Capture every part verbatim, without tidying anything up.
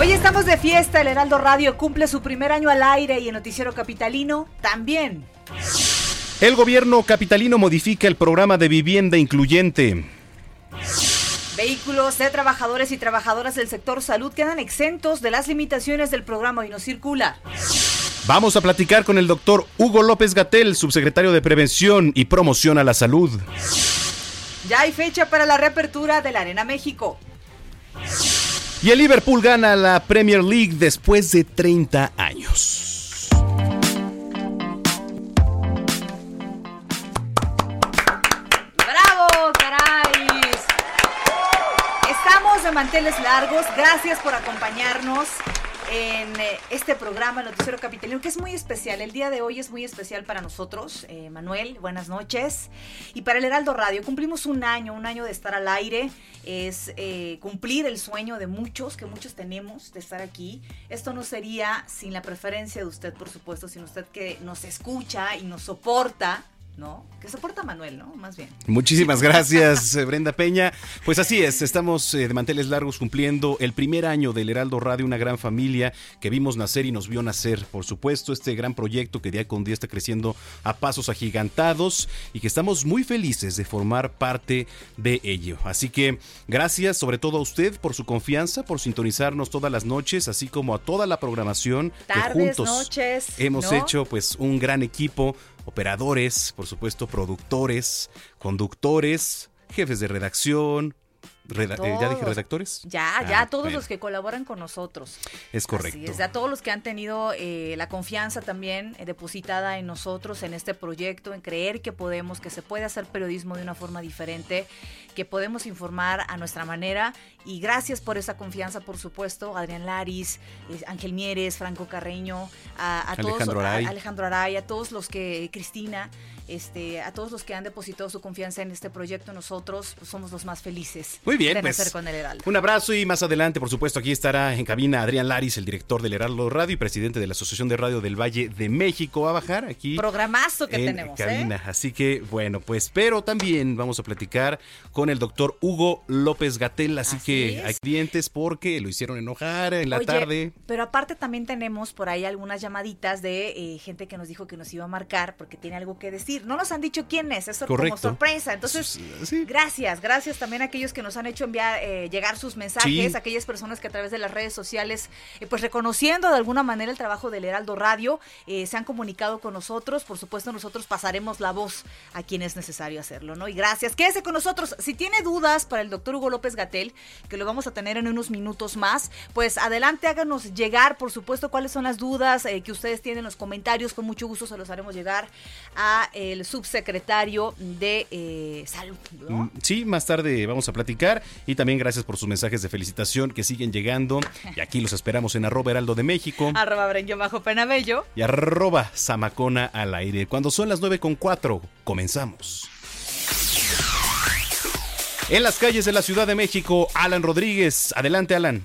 Hoy estamos de fiesta, el Heraldo Radio cumple su primer año al aire y el Noticiero Capitalino también. El gobierno capitalino modifica el programa de vivienda incluyente. Vehículos de trabajadores y trabajadoras del sector salud quedan exentos de las limitaciones del programa Hoy No Circula. Vamos a platicar con el doctor Hugo López-Gatell, subsecretario de Prevención y Promoción a la Salud. Ya hay fecha para la reapertura de la Arena México. Y el Liverpool gana la Premier League después de treinta años. ¡Bravo, caray! Estamos de manteles largos. Gracias por acompañarnos en este programa Noticiero Capitalino, que es muy especial. El día de hoy es muy especial para nosotros. Eh, Manuel, buenas noches. Y para el Heraldo Radio, cumplimos un año, un año de estar al aire. Es eh, cumplir el sueño de muchos, que muchos tenemos, de estar aquí. Esto no sería sin la preferencia de usted, por supuesto, sin usted que nos escucha y nos soporta, ¿no? Que soporta Manuel, ¿no? Más bien. Muchísimas gracias, Brenda Peña. Pues así es, estamos eh, de manteles largos cumpliendo el primer año del Heraldo Radio, una gran familia que vimos nacer y nos vio nacer, por supuesto, este gran proyecto que día con día está creciendo a pasos agigantados y que estamos muy felices de formar parte de ello. Así que gracias sobre todo a usted por su confianza, por sintonizarnos todas las noches, así como a toda la programación. Tardes, que juntos noches, hemos ¿no? hecho pues un gran equipo. Operadores, por supuesto, productores, conductores, jefes de redacción, reda- eh, ¿ya dije redactores? Ya, ah, ya, todos bueno. los que colaboran con nosotros. Es correcto. Así es, a todos los que han tenido eh, la confianza también eh, depositada en nosotros, en este proyecto, en creer que podemos, que se puede hacer periodismo de una forma diferente, que podemos informar a nuestra manera, y gracias por esa confianza, por supuesto, Adrián Laris, eh, Ángel Mieres, Franco Carreño, a, a Alejandro todos, Aray. A, Alejandro Aray, a todos los que, Cristina, este, a todos los que han depositado su confianza en este proyecto. Nosotros pues, somos los más felices. Muy bien, de pues, nacer con el Heraldo. Un abrazo y más adelante, por supuesto, aquí estará en cabina Adrián Laris, el director del Heraldo Radio y presidente de la Asociación de Radio del Valle de México. Va a bajar aquí. Programazo que en tenemos. Cabina. ¿eh? Así que, bueno, pues, pero también vamos a platicar con con el doctor Hugo López-Gatell, así, así que es. Hay clientes porque lo hicieron enojar en la Oye, tarde. Pero aparte también tenemos por ahí algunas llamaditas de eh, gente que nos dijo que nos iba a marcar porque tiene algo que decir. No nos han dicho quién es, eso Correcto. Como sorpresa. Entonces, sí. gracias, gracias también a aquellos que nos han hecho enviar eh, llegar sus mensajes, sí. aquellas personas que a través de las redes sociales, eh, pues reconociendo de alguna manera el trabajo del Heraldo Radio, eh, se han comunicado con nosotros. Por supuesto, nosotros pasaremos la voz a quien es necesario hacerlo, ¿no? Y gracias, quédese con nosotros. Si tiene dudas para el doctor Hugo López-Gatell, que lo vamos a tener en unos minutos más, pues adelante, háganos llegar, por supuesto, cuáles son las dudas eh, que ustedes tienen en los comentarios. Con mucho gusto se los haremos llegar a el subsecretario de eh, Salud, ¿no? Sí, más tarde vamos a platicar. Y también gracias por sus mensajes de felicitación que siguen llegando. Y aquí los esperamos en arroba Heraldo de México, arroba Brenguio bajo Penabello y arroba Zamacona al aire. Cuando son las nueve con cuatro, comenzamos. en las calles de la Ciudad de México, Alan Rodríguez. Adelante, Alan.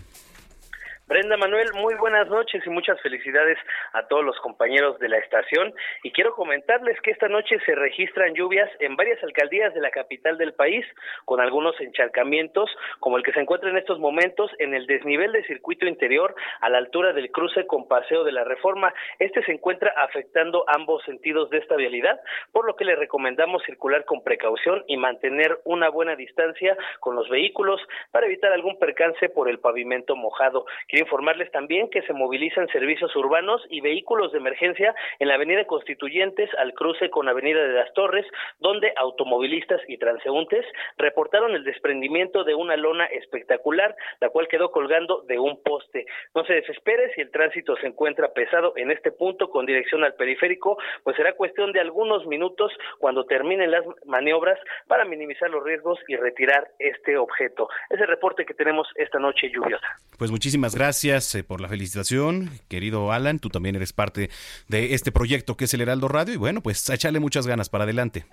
Brenda, Manuel, muy buenas noches y muchas felicidades a todos los compañeros de la estación. Y quiero comentarles que esta noche se registran lluvias en varias alcaldías de la capital del país, con algunos encharcamientos, como el que se encuentra en estos momentos en el desnivel de Circuito Interior, a la altura del cruce con Paseo de la Reforma. Este se encuentra afectando ambos sentidos de esta vialidad, por lo que les recomendamos circular con precaución y mantener una buena distancia con los vehículos para evitar algún percance por el pavimento mojado. Informarles también que se movilizan servicios urbanos y vehículos de emergencia en la avenida Constituyentes al cruce con avenida de las Torres, donde automovilistas y transeúntes reportaron el desprendimiento de una lona espectacular, la cual quedó colgando de un poste. No se desespere si el tránsito se encuentra pesado en este punto con dirección al periférico, pues será cuestión de algunos minutos cuando terminen las maniobras para minimizar los riesgos y retirar este objeto. Es el reporte que tenemos esta noche lluviosa. Pues muchísimas gracias. Gracias por la felicitación, querido Alan. Tú también eres parte de este proyecto que es el Heraldo Radio. Y bueno, pues échale muchas ganas para adelante.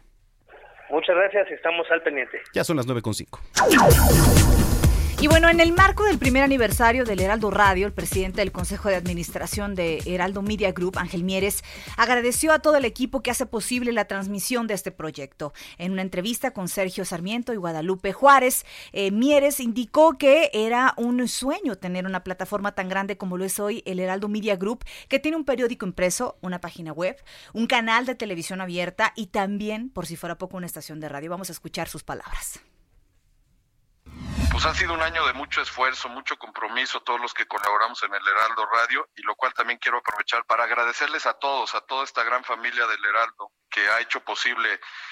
Muchas gracias, estamos al pendiente. Ya son las nueve con cinco. Y bueno, en el marco del primer aniversario del Heraldo Radio, el presidente del Consejo de Administración de Heraldo Media Group, Ángel Mieres, agradeció a todo el equipo que hace posible la transmisión de este proyecto. En una entrevista con Sergio Sarmiento y Guadalupe Juárez, eh, Mieres indicó que era un sueño tener una plataforma tan grande como lo es hoy el Heraldo Media Group, que tiene un periódico impreso, una página web, un canal de televisión abierta y también, por si fuera poco, una estación de radio. Vamos a escuchar sus palabras. Pues ha sido un año de mucho esfuerzo, mucho compromiso, todos los que colaboramos en el Heraldo Radio, y lo cual también quiero aprovechar para agradecerles a todos, a toda esta gran familia del Heraldo que ha hecho posible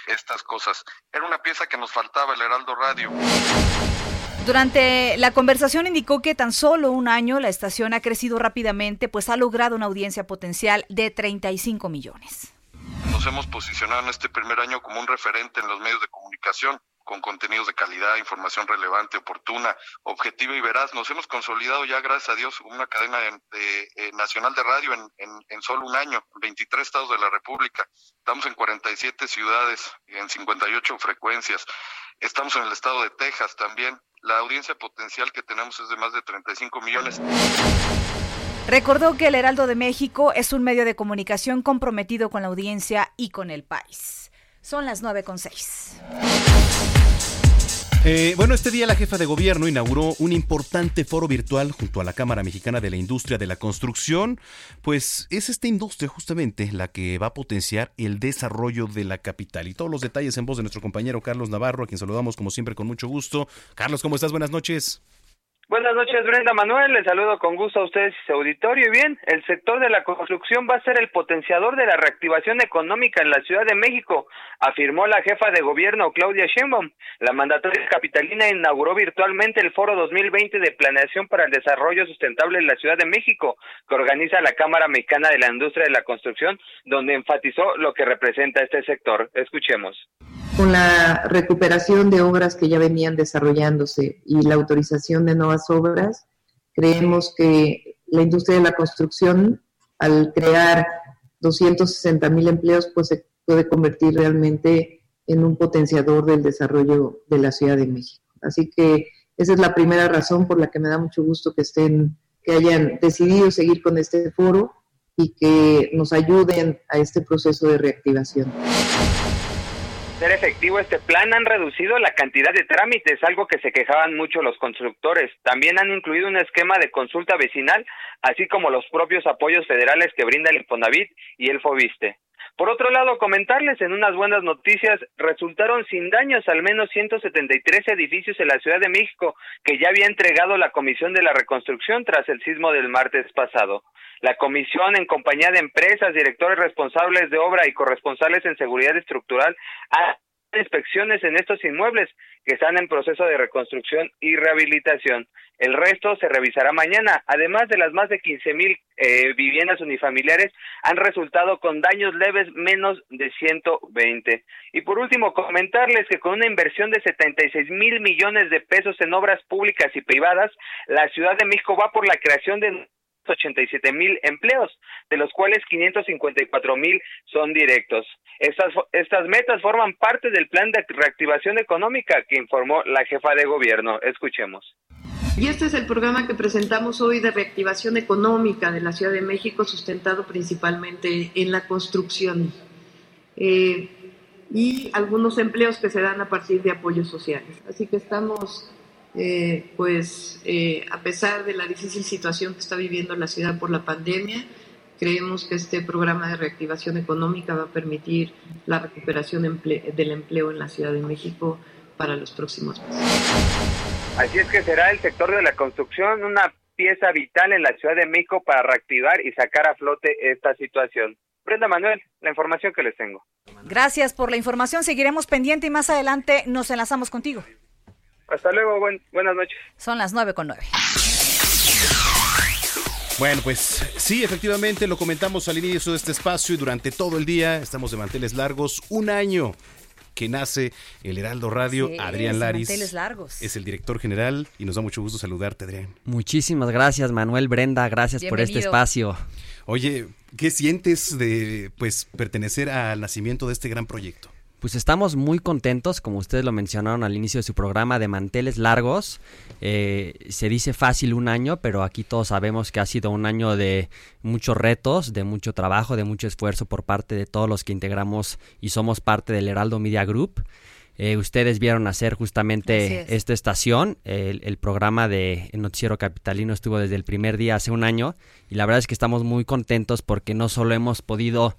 estas cosas. Era una pieza que nos faltaba, el Heraldo Radio. Durante la conversación indicó que tan solo un año la estación ha crecido rápidamente, pues ha logrado una audiencia potencial de treinta y cinco millones. Nos hemos posicionado en este primer año como un referente en los medios de comunicación, con contenidos de calidad, información relevante, oportuna, objetiva y veraz. Nos hemos consolidado ya, gracias a Dios, una cadena de, de, eh, nacional de radio en, en, en solo un año, veintitrés estados de la República. Estamos en cuarenta y siete ciudades, en cincuenta y ocho frecuencias. Estamos en el estado de Texas también. La audiencia potencial que tenemos es de más de treinta y cinco millones. Recordó que el Heraldo de México es un medio de comunicación comprometido con la audiencia y con el país. Son las nueve con seis. Eh, bueno, este día la jefa de gobierno inauguró un importante foro virtual junto a la Cámara Mexicana de la Industria de la Construcción, pues es esta industria justamente la que va a potenciar el desarrollo de la capital. Y todos los detalles en voz de nuestro compañero Carlos Navarro, a quien saludamos como siempre con mucho gusto. Carlos, ¿cómo estás? Buenas noches. Buenas noches, Brenda, Manuel, les saludo con gusto a ustedes y su auditorio. Y bien, el sector de la construcción va a ser el potenciador de la reactivación económica en la Ciudad de México, afirmó la jefa de gobierno Claudia Sheinbaum. La mandataria capitalina inauguró virtualmente el Foro dos mil veinte de Planeación para el Desarrollo Sustentable en la Ciudad de México, que organiza la Cámara Mexicana de la Industria de la Construcción, donde enfatizó lo que representa este sector. Escuchemos. Con la recuperación de obras que ya venían desarrollándose y la autorización de nuevas obras, creemos que la industria de la construcción, al crear doscientos sesenta mil empleos, pues se puede convertir realmente en un potenciador del desarrollo de la Ciudad de México. Así que esa es la primera razón por la que me da mucho gusto que estén, que hayan decidido seguir con este foro y que nos ayuden a este proceso de reactivación. Ser efectivo este plan, han reducido la cantidad de trámites, algo que se quejaban mucho los constructores. También han incluido un esquema de consulta vecinal, así como los propios apoyos federales que brinda el Infonavit y el Foviste. Por otro lado, comentarles en unas buenas noticias, resultaron sin daños al menos ciento setenta y tres edificios en la Ciudad de México que ya había entregado la Comisión de la Reconstrucción tras el sismo del martes pasado. La comisión, en compañía de empresas, directores responsables de obra y corresponsales en seguridad estructural, ha inspecciones en estos inmuebles que están en proceso de reconstrucción y rehabilitación. El resto se revisará mañana. Además de las más de quince mil eh, viviendas unifamiliares, han resultado con daños leves menos de ciento veinte. Y por último, comentarles que con una inversión de setenta y seis mil millones de pesos en obras públicas y privadas, la Ciudad de México va por la creación de ochenta y siete mil empleos, de los cuales quinientos cincuenta y cuatro mil son directos. Estas, estas metas forman parte del plan de reactivación económica que informó la jefa de gobierno. Escuchemos. Y este es el programa que presentamos hoy de reactivación económica de la Ciudad de México, sustentado principalmente en la construcción eh, y algunos empleos que se dan a partir de apoyos sociales. Así que estamos... Eh, pues eh, a pesar de la difícil situación que está viviendo la ciudad por la pandemia, creemos que este programa de reactivación económica va a permitir la recuperación emple- del empleo en la Ciudad de México para los próximos meses. Así es que será el sector de la construcción una pieza vital en la Ciudad de México para reactivar y sacar a flote esta situación. Brenda, Manuel, la información que les tengo. Gracias por la información, seguiremos pendiente y más adelante nos enlazamos contigo. Hasta luego, buen, buenas noches. Son las nueve con nueve. Bueno, pues sí, efectivamente, lo comentamos al inicio de este espacio y durante todo el día estamos de manteles largos. Un año que nace el Heraldo Radio, sí, Adrián Laris. Manteles largos. Es el director general y nos da mucho gusto saludarte, Adrián. Muchísimas gracias, Manuel, Brenda, gracias Bienvenido. Por este espacio. Oye, ¿qué sientes de pues pertenecer al nacimiento de este gran proyecto? Pues estamos muy contentos, como ustedes lo mencionaron al inicio de su programa, de manteles largos. Eh, se dice fácil un año, pero aquí todos sabemos que ha sido un año de muchos retos, de mucho trabajo, de mucho esfuerzo por parte de todos los que integramos y somos parte del Heraldo Media Group. Eh, ustedes vieron hacer justamente es. esta estación, el, el programa de Noticiero Capitalino estuvo desde el primer día hace un año y la verdad es que estamos muy contentos porque no solo hemos podido...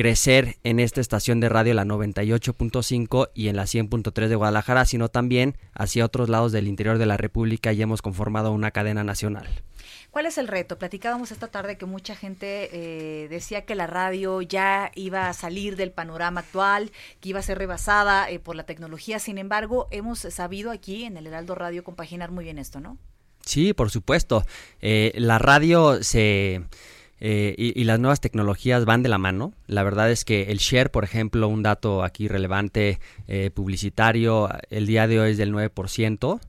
crecer en esta estación de radio, la noventa y ocho punto cinco y en la cien punto tres de Guadalajara, sino también hacia otros lados del interior de la República y hemos conformado una cadena nacional. ¿Cuál es el reto? Platicábamos esta tarde que mucha gente eh, decía que la radio ya iba a salir del panorama actual, que iba a ser rebasada eh, por la tecnología. Sin embargo, hemos sabido aquí en el Heraldo Radio compaginar muy bien esto, ¿no? Sí, por supuesto. Eh, la radio se... Eh, y, y las nuevas tecnologías van de la mano. La verdad es que el share, por ejemplo, un dato aquí relevante eh, publicitario, el día de hoy es del nueve por ciento.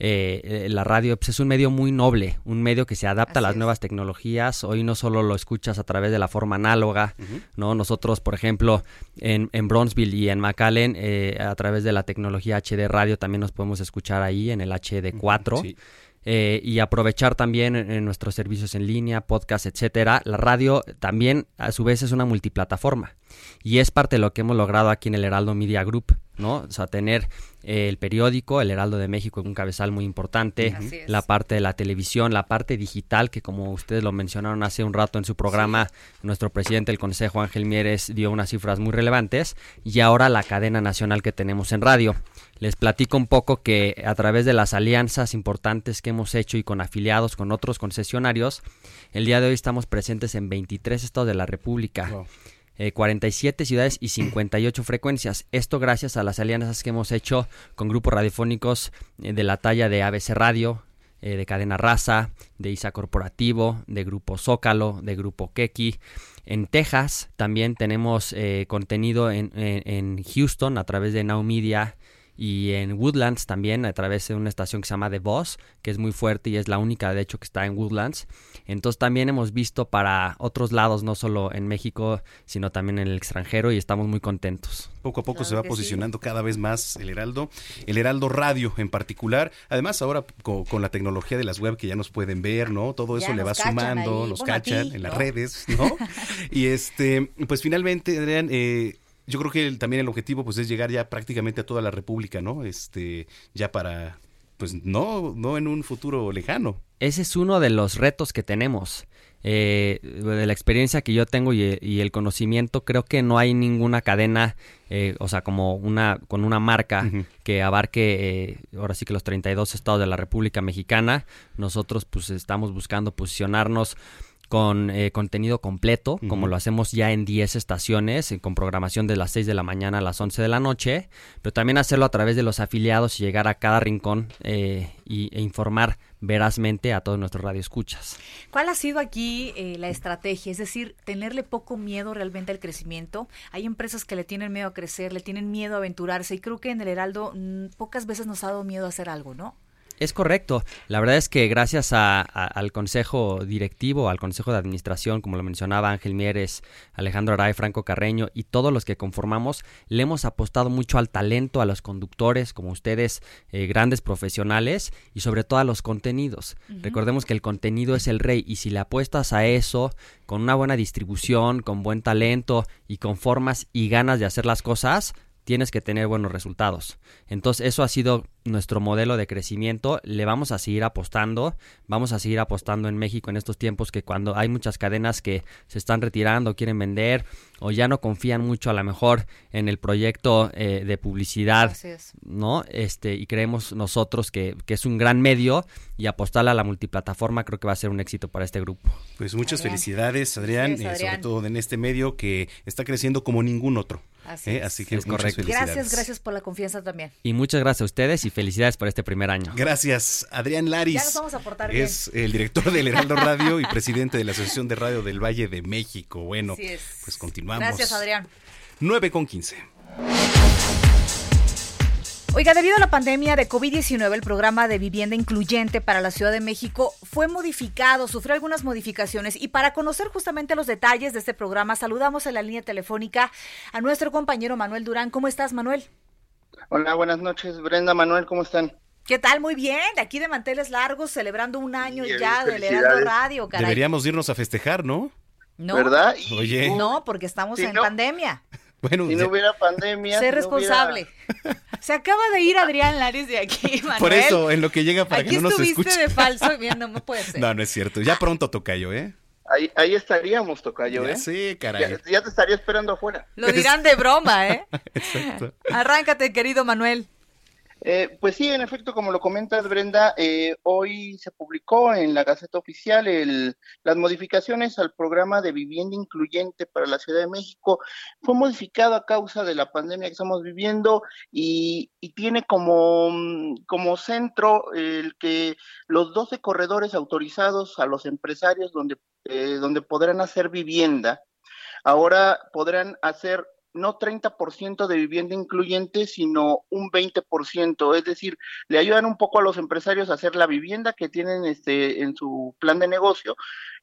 Eh, eh, la radio pues, es un medio muy noble, un medio que se adapta Así a las es. nuevas tecnologías. Hoy no solo lo escuchas a través de la forma análoga, uh-huh. ¿no? Nosotros, por ejemplo, en, en Brownsville y en McAllen, eh, a través de la tecnología H D Radio también nos podemos escuchar ahí en el H D cuatro. Uh-huh, sí. Eh, y aprovechar también en nuestros servicios en línea, podcast, etcétera. La radio también, a su vez, es una multiplataforma. Y es parte de lo que hemos logrado aquí en el Heraldo Media Group, ¿no? O sea, tener eh, el periódico, el Heraldo de México, un cabezal muy importante. Así es. La parte de la televisión, la parte digital, que como ustedes lo mencionaron hace un rato en su programa, sí. Nuestro presidente del Consejo, Ángel Mieres, dio unas cifras muy relevantes. Y ahora la cadena nacional que tenemos en radio. Les platico un poco que a través de las alianzas importantes que hemos hecho y con afiliados, con otros concesionarios, el día de hoy estamos presentes en veintitrés estados de la República, wow. eh, cuarenta y siete ciudades y cincuenta y ocho frecuencias. Esto gracias a las alianzas que hemos hecho con grupos radiofónicos eh, de la talla de A B C Radio, eh, de Cadena Raza, de I S A Corporativo, de Grupo Zócalo, de Grupo Keki. En Texas también tenemos eh, contenido en, en, en Houston a través de Now Media, y en Woodlands también a través de una estación que se llama The Boss, que es muy fuerte y es la única de hecho que está en Woodlands. Entonces también hemos visto para otros lados, no solo en México, sino también en el extranjero y estamos muy contentos. Poco a poco claro se va posicionando sí. cada vez más el Heraldo, el Heraldo Radio en particular. Además ahora con, con la tecnología de las web que ya nos pueden ver, ¿no? Todo eso ya le va sumando, ahí. nos bueno, cachan ti, en ¿no? las redes, ¿no? Y este, pues finalmente, Adrián, eh, yo creo que el, también el objetivo pues es llegar ya prácticamente a toda la República, ¿no? Este, ya para, pues no, no en un futuro lejano. Ese es uno de los retos que tenemos. Eh, de la experiencia que yo tengo y, y el conocimiento, creo que no hay ninguna cadena, eh, o sea, como una con una marca uh-huh. que abarque, eh, ahora sí que los treinta y dos estados de la República Mexicana. Nosotros pues estamos buscando posicionarnos con eh, contenido completo, uh-huh. como lo hacemos ya en diez estaciones, con programación de las seis de la mañana a las once de la noche, pero también hacerlo a través de los afiliados y llegar a cada rincón eh, y, e informar verazmente a todos nuestros radioescuchas. ¿Cuál ha sido aquí eh, la estrategia? Es decir, tenerle poco miedo realmente al crecimiento. Hay empresas que le tienen miedo a crecer, le tienen miedo a aventurarse, y creo que en el Heraldo m- pocas veces nos ha dado miedo a hacer algo, ¿no? Es correcto. La verdad es que gracias a, a, al Consejo Directivo, al Consejo de Administración, como lo mencionaba Ángel Mieres, Alejandro Aray, Franco Carreño y todos los que conformamos, le hemos apostado mucho al talento, a los conductores como ustedes, eh, grandes profesionales, y sobre todo a los contenidos. Uh-huh. Recordemos que el contenido es el rey, y si le apuestas a eso, con una buena distribución, con buen talento y con formas y ganas de hacer las cosas, tienes que tener buenos resultados. Entonces, eso ha sido nuestro modelo de crecimiento. Le vamos a seguir apostando, vamos a seguir apostando en México en estos tiempos que cuando hay muchas cadenas que se están retirando, quieren vender o ya no confían mucho a lo mejor en el proyecto eh, de publicidad. Así es. ¿No? Este, y creemos nosotros que, que es un gran medio, y apostarla a la multiplataforma creo que va a ser un éxito para este grupo. Pues muchas Adrián. felicidades, Adrián, es, eh, Adrián, sobre todo en este medio que está creciendo como ningún otro. Así, ¿eh? Así que es correcto. Gracias, gracias por la confianza también. Y muchas gracias a ustedes y felicidades por este primer año. Gracias, Adrián Laris. Ya nos vamos a portar bien. Es el director del Heraldo Radio y presidente de la Asociación de Radio del Valle de México. Bueno, así es. Pues continuamos. Gracias, Adrián. nueve con quince. Oiga, debido a la pandemia de COVID diecinueve, el programa de vivienda incluyente para la Ciudad de México fue modificado, sufrió algunas modificaciones, y para conocer justamente los detalles de este programa, saludamos en la línea telefónica a nuestro compañero Manuel Durán. ¿Cómo estás, Manuel? Hola, buenas noches, Brenda, Manuel, ¿cómo están? ¿Qué tal? Muy bien, aquí de manteles largos, celebrando un año bien, ya del Heraldo Radio, caray. Deberíamos irnos a festejar, ¿no? No, ¿verdad? Y, Oye. No, porque estamos si en no. pandemia. Bueno, si no hubiera pandemia... Sé si responsable. No hubiera... Se acaba de ir Adrián Laris de aquí, Manuel. Por eso, en lo que llega para aquí que no nos escuche. Aquí estuviste de falso, bien, no me puede ser. No, no es cierto. Ya pronto, tocayo, ¿eh? Ahí, ahí estaríamos, tocayo, ya, ¿eh? Sí, caray. Ya, ya te estaría esperando afuera. Lo dirán de broma, ¿eh? Exacto. Arráncate, querido Manuel. Eh, pues sí, en efecto, como lo comentas, Brenda, eh, hoy se publicó en la Gaceta Oficial el, las modificaciones al programa de vivienda incluyente para la Ciudad de México. Fue modificado a causa de la pandemia que estamos viviendo y, y tiene como, como centro el que los doce corredores autorizados a los empresarios donde, eh, donde podrán hacer vivienda, ahora podrán hacer no treinta por ciento de vivienda incluyente, sino un veinte por ciento, es decir, le ayudan un poco a los empresarios a hacer la vivienda que tienen este en su plan de negocio,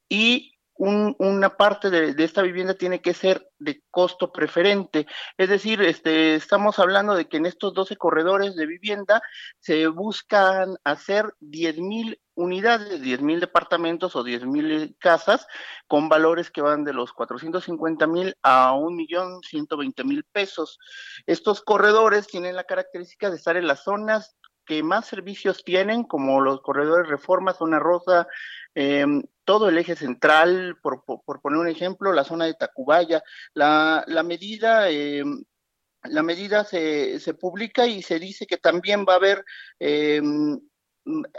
y un, una parte de, de esta vivienda tiene que ser de costo preferente, es decir, este estamos hablando de que en estos doce corredores de vivienda se buscan hacer diez mil unidades, diez mil departamentos o diez mil casas con valores que van de los cuatrocientos cincuenta mil a un millón ciento veinte mil pesos. Estos corredores tienen la característica de estar en las zonas que más servicios tienen, como los corredores Reforma, Zona Rosa, eh, todo el eje central, por, por, por poner un ejemplo, la zona de Tacubaya. La, la medida... Eh, la medida se, se publica y se dice que también va a haber... Eh,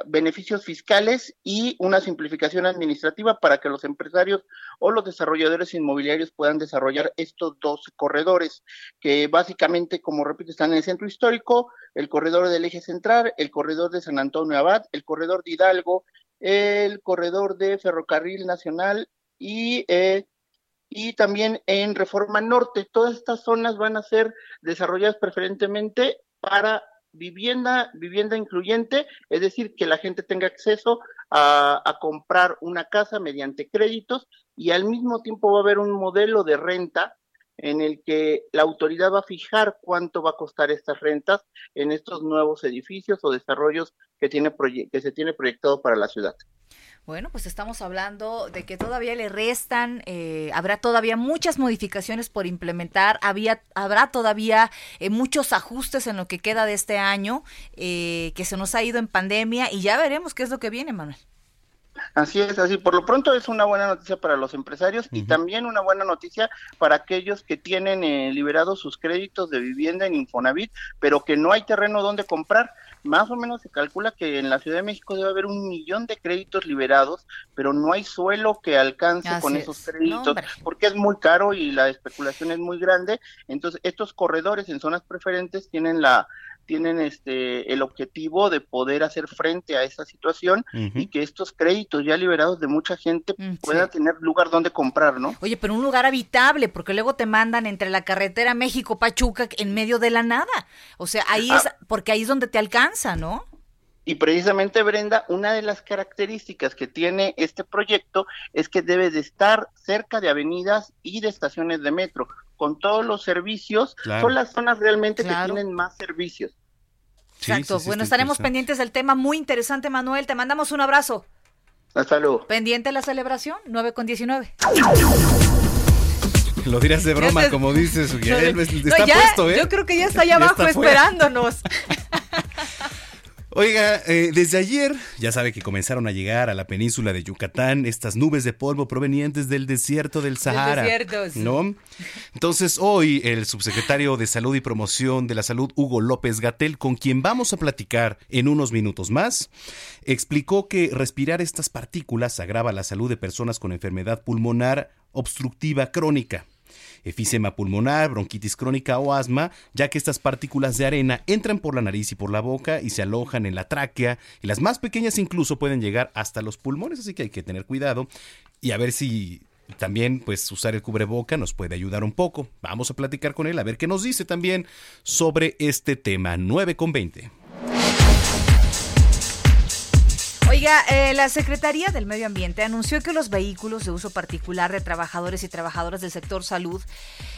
beneficios fiscales y una simplificación administrativa para que los empresarios o los desarrolladores inmobiliarios puedan desarrollar estos dos corredores que básicamente, como repito, están en el centro histórico, el corredor del eje central, el corredor de San Antonio Abad, el corredor de Hidalgo, el corredor de Ferrocarril Nacional y eh, y también en Reforma Norte. Todas estas zonas van a ser desarrolladas preferentemente para vivienda, vivienda incluyente, es decir, que la gente tenga acceso a, a comprar una casa mediante créditos, y al mismo tiempo va a haber un modelo de renta en el que la autoridad va a fijar cuánto va a costar estas rentas en estos nuevos edificios o desarrollos que tiene proye- que se tiene proyectado para la ciudad. Bueno, pues estamos hablando de que todavía le restan, eh, habrá todavía muchas modificaciones por implementar, había, habrá todavía eh, muchos ajustes en lo que queda de este año, eh, que se nos ha ido en pandemia, y ya veremos qué es lo que viene, Manuel. Así es, así. Por lo pronto es una buena noticia para los empresarios, uh-huh, y también una buena noticia para aquellos que tienen eh, liberados sus créditos de vivienda en Infonavit, pero que no hay terreno donde comprar. Más o menos se calcula que en la Ciudad de México debe haber un millón de créditos liberados, pero no hay suelo que alcance Así con es. esos créditos, no, porque es muy caro y la especulación es muy grande. Entonces, estos corredores en zonas preferentes tienen la... tienen este el objetivo de poder hacer frente a esa situación, uh-huh, y que estos créditos ya liberados de mucha gente mm, puedan sí. tener lugar donde comprar, ¿no? Oye, pero un lugar habitable, porque luego te mandan entre la carretera México-Pachuca en medio de la nada. O sea, ahí ah, es porque ahí es donde te alcanza, ¿no? Y precisamente, Brenda, una de las características que tiene este proyecto es que debe de estar cerca de avenidas y de estaciones de metro, con todos los servicios, claro. Son las zonas realmente claro. que tienen más servicios. Sí, exacto, sí, sí, bueno, estaremos pendientes del tema, muy interesante, Manuel, te mandamos un abrazo. Hasta luego. Pendiente la celebración, nueve con diecinueve. Lo dirás de broma, te... como dices, Miguel, no, está no, ya, puesto, ¿eh? Yo creo que ya está allá abajo esperándonos. Oiga, eh, desde ayer, ya sabe que comenzaron a llegar a la península de Yucatán estas nubes de polvo provenientes del desierto del Sahara, desiertos. ¿no? Entonces hoy el subsecretario de Salud y Promoción de la Salud, Hugo López-Gatell, con quien vamos a platicar en unos minutos más, explicó que respirar estas partículas agrava la salud de personas con enfermedad pulmonar obstructiva crónica, efisema pulmonar, bronquitis crónica o asma, ya que estas partículas de arena entran por la nariz y por la boca y se alojan en la tráquea, y las más pequeñas incluso pueden llegar hasta los pulmones, así que hay que tener cuidado y a ver si también pues usar el cubreboca nos puede ayudar un poco. Vamos a platicar con él a ver qué nos dice también sobre este tema. Nueve con veinte. Oiga, eh, la Secretaría del Medio Ambiente anunció que los vehículos de uso particular de trabajadores y trabajadoras del sector salud,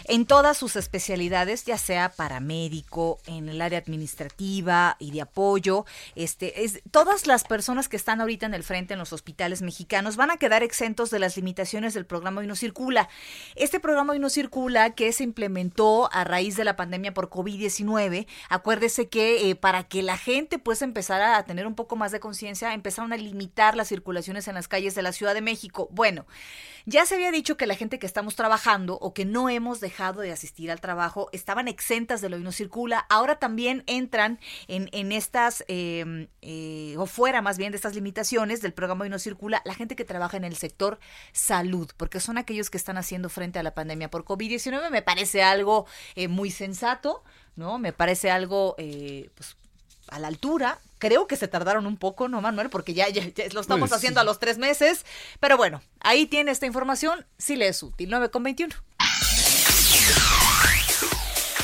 en todas sus especialidades, ya sea paramédico, en el área administrativa y de apoyo, este, es, todas las personas que están ahorita en el frente en los hospitales mexicanos van a quedar exentos de las limitaciones del programa Hoy No Circula. Este programa Hoy No Circula, que se implementó a raíz de la pandemia por covid diecinueve, acuérdese que eh, para que la gente pues empezara a tener un poco más de conciencia, empezaron a limitar las circulaciones en las calles de la Ciudad de México. Bueno, ya se había dicho que la gente que estamos trabajando o que no hemos dejado de asistir al trabajo estaban exentas de lo que no circula. Ahora también entran en, en estas, eh, eh, o fuera más bien de estas limitaciones del programa Hoy No Circula, la gente que trabaja en el sector salud, porque son aquellos que están haciendo frente a la pandemia por covid diecinueve. Me parece algo eh, muy sensato, ¿no? Me parece algo, eh, pues, a la altura. Creo que se tardaron un poco, ¿no, Manuel? Porque ya, ya, ya lo estamos pues, haciendo a los tres meses. Pero bueno, ahí tiene esta información, si le es útil. nueve con veintiuno.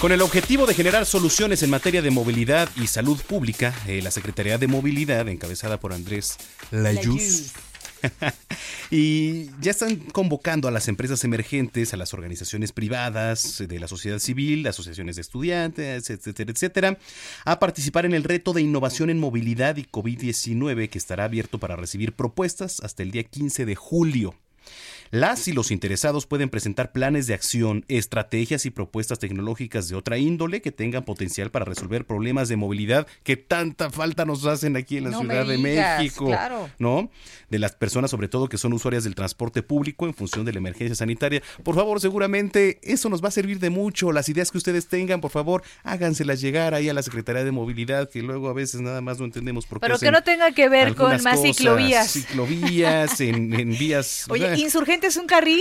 Con el objetivo de generar soluciones en materia de movilidad y salud pública, eh, la Secretaría de Movilidad, encabezada por Andrés Layuz, y ya están convocando a las empresas emergentes, a las organizaciones privadas de la sociedad civil, asociaciones de estudiantes, etcétera, etcétera, a participar en el reto de innovación en movilidad y covid diecinueve, que estará abierto para recibir propuestas hasta el día quince de julio. Las y los interesados pueden presentar planes de acción, estrategias y propuestas tecnológicas de otra índole que tengan potencial para resolver problemas de movilidad que tanta falta nos hacen aquí en la no Ciudad me digas, de México, claro. ¿no? De las personas, sobre todo, que son usuarias del transporte público en función de la emergencia sanitaria. Por favor, seguramente eso nos va a servir de mucho. Las ideas que ustedes tengan, por favor, háganselas llegar ahí a la Secretaría de Movilidad, que luego a veces nada más no entendemos por qué. Pero que no tenga que ver con más cosas, ciclovías. Ciclovías, en, en vías. Oye, insurgente. ¿Es un carril?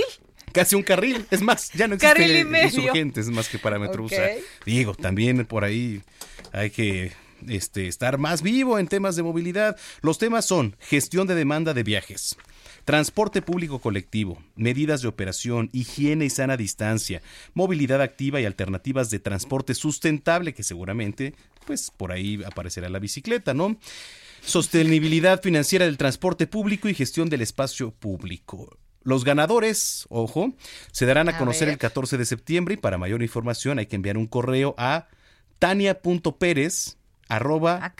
Casi un carril, es más, ya no existe insurgentes más que para Metrobús. Okay. Diego, también por ahí hay que este, estar más vivo en temas de movilidad. Los temas son gestión de demanda de viajes, transporte público colectivo, medidas de operación, higiene y sana distancia, movilidad activa y alternativas de transporte sustentable, que seguramente, pues, por ahí aparecerá la bicicleta, ¿no? Sostenibilidad financiera del transporte público y gestión del espacio público. Los ganadores, ojo, se darán a, a conocer ver. el catorce de septiembre, y para mayor información hay que enviar un correo a tania punto perez arroba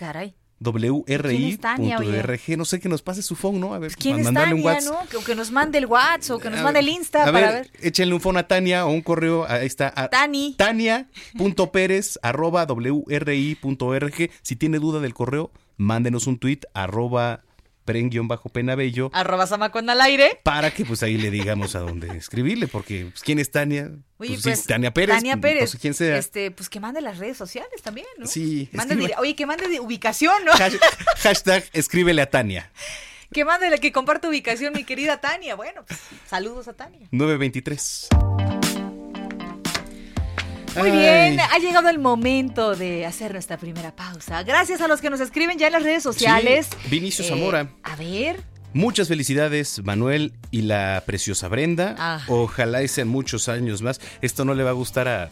w r i punto org. No sé, que nos pase su phone, ¿no? A ver, ¿quién es Tania, un WhatsApp, ¿no? O que nos mande el WhatsApp, o que nos a mande ver, el Insta. A ver, para ver, échenle un phone a Tania o un correo. Ahí está. Tani. tania punto perez arroba w r i punto org. Si tiene duda del correo, mándenos un tweet arroba... guión bajo Penabello, arroba Zamacona al aire, para que pues ahí le digamos a dónde escribirle, porque pues, ¿quién es Tania? Oye, pues, pues sí, Tania Pérez, Tania Pérez, no sé quién sea. Este, pues que mande las redes sociales también, ¿no? Sí. Mande, oye, que mande de ubicación, ¿no? Hashtag, hashtag escríbele a Tania. Que mande, que comparte ubicación, mi querida Tania. Bueno, pues, saludos a Tania. nueve veintitrés. Muy Ay. bien, ha llegado el momento de hacer nuestra primera pausa. Gracias a los que nos escriben ya en las redes sociales. Sí, Vinicio eh, Zamora. A ver. Muchas felicidades, Manuel y la preciosa Brenda. Ah. Ojalá y sean muchos años más. Esto no le va a gustar a...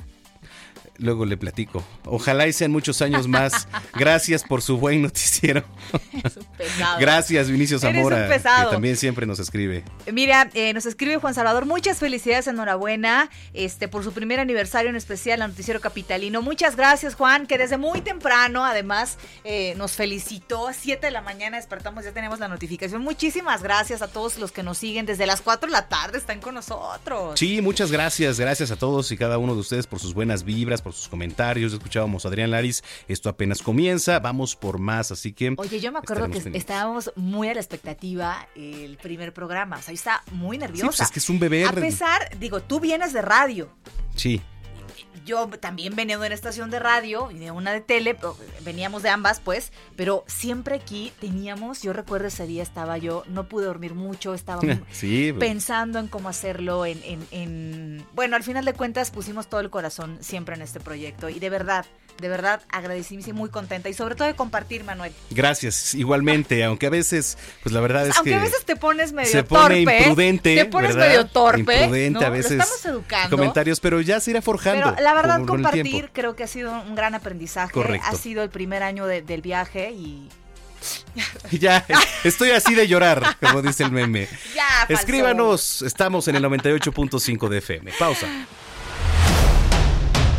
Luego le platico. Ojalá y sean muchos años más. Gracias por su buen noticiero. Es un pesado. Gracias, Vinicio Zamora, que también siempre nos escribe. Mira, eh, nos escribe Juan Salvador. Muchas felicidades, enhorabuena este, por su primer aniversario en especial al Noticiero Capitalino. Muchas gracias, Juan, que desde muy temprano, además, eh, nos felicitó. A siete de la mañana despertamos, ya tenemos la notificación. Muchísimas gracias a todos los que nos siguen. Desde las cuatro de la tarde están con nosotros. Sí, muchas gracias. Gracias a todos y cada uno de ustedes por sus buenas vibras, por sus comentarios. Escuchábamos a Adrián Laris, esto apenas comienza, vamos por más, así que... Oye, yo me acuerdo que teniendo. estábamos muy a la expectativa el primer programa, o sea, yo estaba muy nerviosa. Sí, pues es que es un bebé. A pesar, digo, tú vienes de radio. Sí. Yo también venía de una estación de radio y de una de tele, veníamos de ambas, pues, pero siempre aquí teníamos, yo recuerdo ese día estaba yo, no pude dormir mucho, estaba sí, pensando en cómo hacerlo, en, en, en... Bueno, al final de cuentas pusimos todo el corazón siempre en este proyecto y de verdad, de verdad agradecidísima y muy contenta y sobre todo de compartir, Manuel. Gracias, igualmente, aunque a veces, pues la verdad es aunque que... Aunque a veces te pones medio se torpe, pone imprudente, te pones ¿verdad? medio torpe, imprudente, ¿no? A veces lo estamos educando. Comentarios, pero ya se irá forjando. Pero la La verdad, compartir creo que ha sido un gran aprendizaje. Correcto. Ha sido el primer año de, del viaje y... Ya, estoy así de llorar, como dice el meme. Ya, falsó. Escríbanos, estamos en el noventa y ocho punto cinco de F M. Pausa.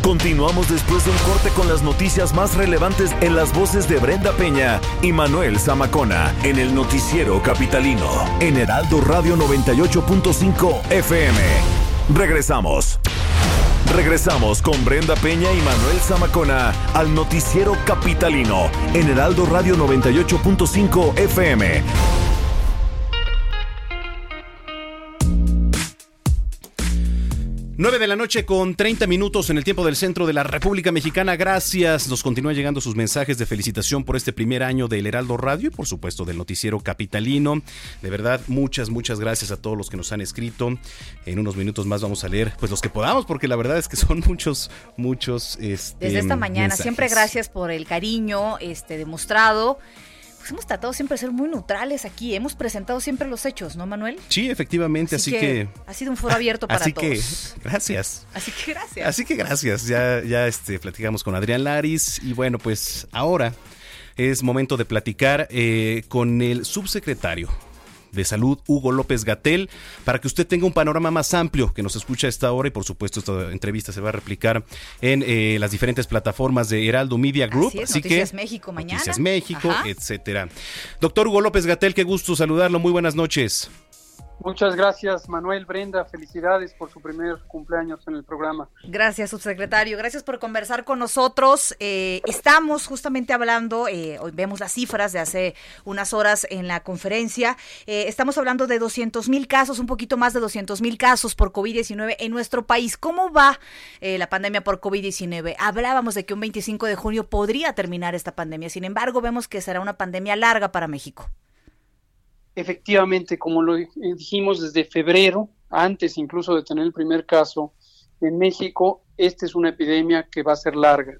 Continuamos después de un corte con las noticias más relevantes en las voces de Brenda Peña y Manuel Zamacona en el Noticiero Capitalino, en Heraldo Radio noventa y ocho punto cinco F M. Regresamos. Regresamos con Brenda Peña y Manuel Zamacona al Noticiero Capitalino en Heraldo Radio noventa y ocho punto cinco F M. nueve de la noche con treinta minutos en el tiempo del centro de la República Mexicana. Gracias. Nos continúan llegando sus mensajes de felicitación por este primer año del Heraldo Radio y por supuesto del Noticiero Capitalino. De verdad, muchas, muchas gracias a todos los que nos han escrito. En unos minutos más vamos a leer pues los que podamos porque la verdad es que son muchos, muchos este, desde esta mañana. Mensajes. Siempre gracias por el cariño este demostrado. Pues hemos tratado siempre de ser muy neutrales aquí, hemos presentado siempre los hechos, ¿no, Manuel? Sí, efectivamente, así, así que, que... ha sido un foro abierto para así todos. Que, gracias. Así que gracias. Así que gracias, ya, ya este, platicamos con Adrián Laris y bueno, pues ahora es momento de platicar eh, con el subsecretario de Salud, Hugo López-Gatell, para que usted tenga un panorama más amplio que nos escucha a esta hora y por supuesto esta entrevista se va a replicar en eh, las diferentes plataformas de Heraldo Media Group. Así, es, así Noticias que, México mañana. Noticias México, ajá, etcétera. Doctor Hugo López-Gatell, qué gusto saludarlo, muy buenas noches. Muchas gracias, Manuel, Brenda, felicidades por su primer cumpleaños en el programa. Gracias, subsecretario, gracias por conversar con nosotros. Eh, estamos justamente hablando, eh, hoy vemos las cifras de hace unas horas en la conferencia, eh, estamos hablando de doscientos mil casos, un poquito más de doscientos mil casos por COVID diecinueve en nuestro país. ¿Cómo va eh, la pandemia por COVID diecinueve? Hablábamos de que un veinticinco de junio podría terminar esta pandemia, sin embargo, vemos que será una pandemia larga para México. Efectivamente, como lo dijimos desde febrero, antes incluso de tener el primer caso en México, esta es una epidemia que va a ser larga.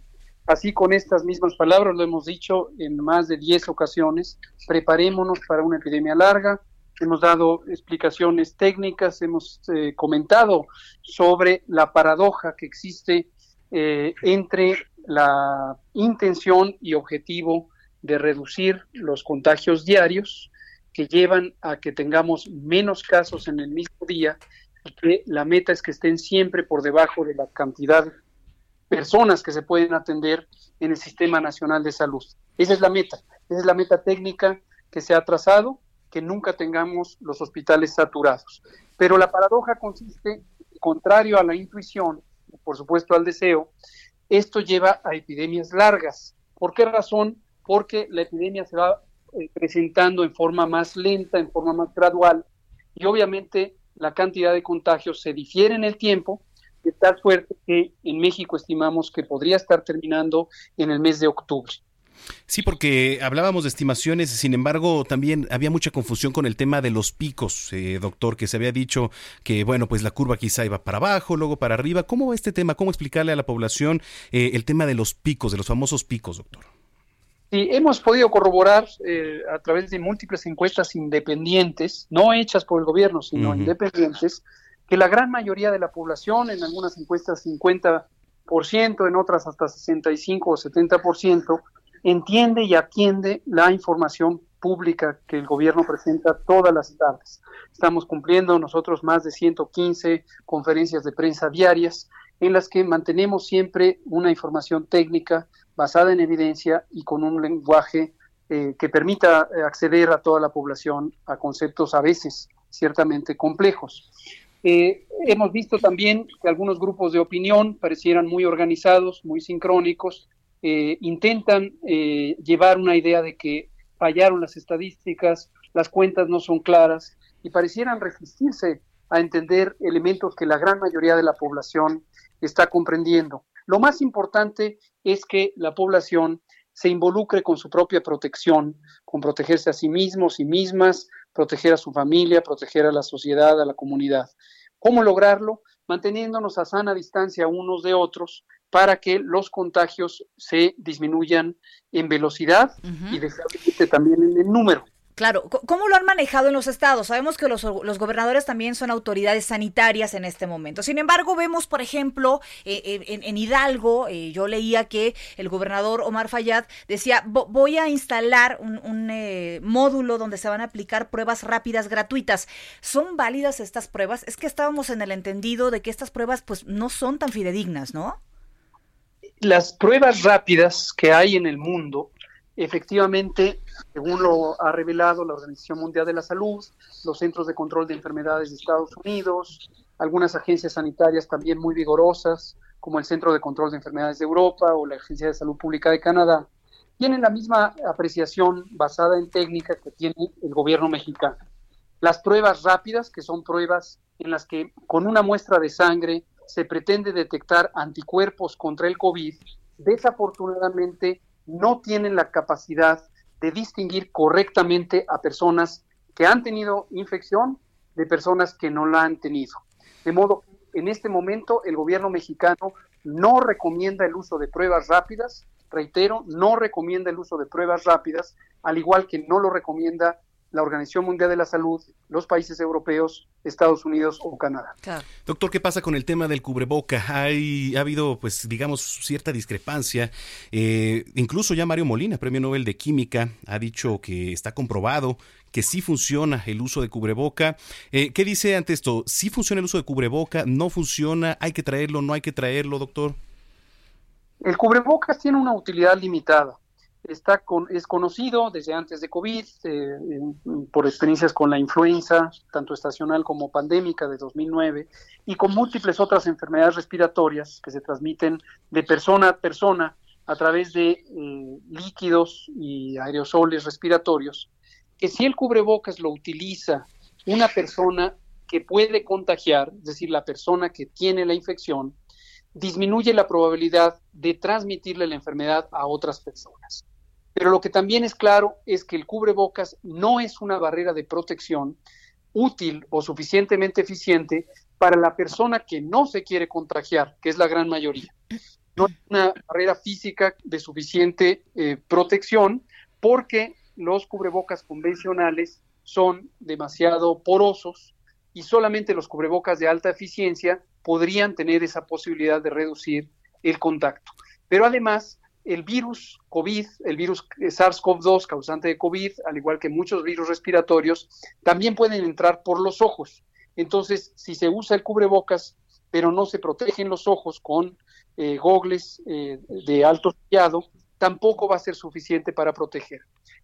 Así, con estas mismas palabras, lo hemos dicho en más de diez ocasiones, preparémonos para una epidemia larga. Hemos dado explicaciones técnicas, hemos eh, comentado sobre la paradoja que existe eh, entre la intención y objetivo de reducir los contagios diarios, que llevan a que tengamos menos casos en el mismo día y que la meta es que estén siempre por debajo de la cantidad de personas que se pueden atender en el Sistema Nacional de Salud. Esa es la meta, esa es la meta técnica que se ha trazado, que nunca tengamos los hospitales saturados. Pero la paradoja consiste, contrario a la intuición, y por supuesto al deseo, esto lleva a epidemias largas. ¿Por qué razón? Porque la epidemia se va presentando en forma más lenta, en forma más gradual, y obviamente la cantidad de contagios se difiere en el tiempo, de tal suerte que en México estimamos que podría estar terminando en el mes de octubre. Sí, porque hablábamos de estimaciones, sin embargo, también había mucha confusión con el tema de los picos, eh, doctor, que se había dicho que, bueno, pues la curva quizá iba para abajo, luego para arriba. ¿Cómo va este tema? ¿Cómo explicarle a la población eh, el tema de los picos, de los famosos picos, doctor? Sí, hemos podido corroborar eh, a través de múltiples encuestas independientes, no hechas por el gobierno, sino uh-huh. independientes, que la gran mayoría de la población, en algunas encuestas cincuenta en otras hasta sesenta y cinco o setenta por ciento, entiende y atiende la información pública que el gobierno presenta todas las tardes. Estamos cumpliendo nosotros más de ciento quince conferencias de prensa diarias en las que mantenemos siempre una información técnica basada en evidencia y con un lenguaje eh, que permita acceder a toda la población a conceptos a veces ciertamente complejos. Eh, hemos visto también que algunos grupos de opinión parecieran muy organizados, muy sincrónicos, eh, intentan eh, llevar una idea de que fallaron las estadísticas, las cuentas no son claras y parecieran resistirse a entender elementos que la gran mayoría de la población está comprendiendo. Lo más importante es que la población se involucre con su propia protección, con protegerse a sí mismos y mismas, proteger a su familia, proteger a la sociedad, a la comunidad. ¿Cómo lograrlo? Manteniéndonos a sana distancia unos de otros para que los contagios se disminuyan en velocidad uh-huh. y deseablemente también en el número. Claro. ¿Cómo lo han manejado en los estados? Sabemos que los, los gobernadores también son autoridades sanitarias en este momento. Sin embargo, vemos, por ejemplo, eh, en, en Hidalgo, eh, yo leía que el gobernador Omar Fayad decía, voy a instalar un, un eh, módulo donde se van a aplicar pruebas rápidas gratuitas. ¿Son válidas estas pruebas? Es que estábamos en el entendido de que estas pruebas pues no son tan fidedignas, ¿no? Las pruebas rápidas que hay en el mundo, efectivamente, según lo ha revelado la Organización Mundial de la Salud, los Centros de Control de Enfermedades de Estados Unidos, algunas agencias sanitarias también muy vigorosas, como el Centro de Control de Enfermedades de Europa o la Agencia de Salud Pública de Canadá, tienen la misma apreciación basada en técnicas que tiene el gobierno mexicano. Las pruebas rápidas, que son pruebas en las que con una muestra de sangre se pretende detectar anticuerpos contra el COVID, desafortunadamente no tienen la capacidad de distinguir correctamente a personas que han tenido infección de personas que no la han tenido. De modo que en este momento el gobierno mexicano no recomienda el uso de pruebas rápidas, reitero, no recomienda el uso de pruebas rápidas, al igual que no lo recomienda la Organización Mundial de la Salud, los países europeos, Estados Unidos o Canadá. Claro. Doctor, ¿qué pasa con el tema del cubreboca? Hay, ha habido, pues, digamos, cierta discrepancia. Eh, incluso ya Mario Molina, premio Nobel de Química, ha dicho que está comprobado que sí funciona el uso de cubreboca. Eh, ¿qué dice ante esto? ¿Sí funciona el uso de cubreboca? ¿No funciona? ¿Hay que traerlo? ¿No hay que traerlo, doctor? El cubrebocas tiene una utilidad limitada. Está con, es conocido desde antes de COVID, eh, por experiencias con la influenza, tanto estacional como pandémica de dos mil nueve, y con múltiples otras enfermedades respiratorias que se transmiten de persona a persona a través de eh, líquidos y aerosoles respiratorios, que si el cubrebocas lo utiliza una persona que puede contagiar, es decir, la persona que tiene la infección, disminuye la probabilidad de transmitirle la enfermedad a otras personas. Pero lo que también es claro es que el cubrebocas no es una barrera de protección útil o suficientemente eficiente para la persona que no se quiere contagiar, que es la gran mayoría. No es una barrera física de suficiente eh, protección porque los cubrebocas convencionales son demasiado porosos y solamente los cubrebocas de alta eficiencia podrían tener esa posibilidad de reducir el contacto. Pero además, el virus COVID, el virus SARS-CoV dos causante de COVID, al igual que muchos virus respiratorios, también pueden entrar por los ojos. Entonces, si se usa el cubrebocas, pero no se protegen los ojos con eh, gogles eh, de alto sellado, tampoco va a ser suficiente para proteger.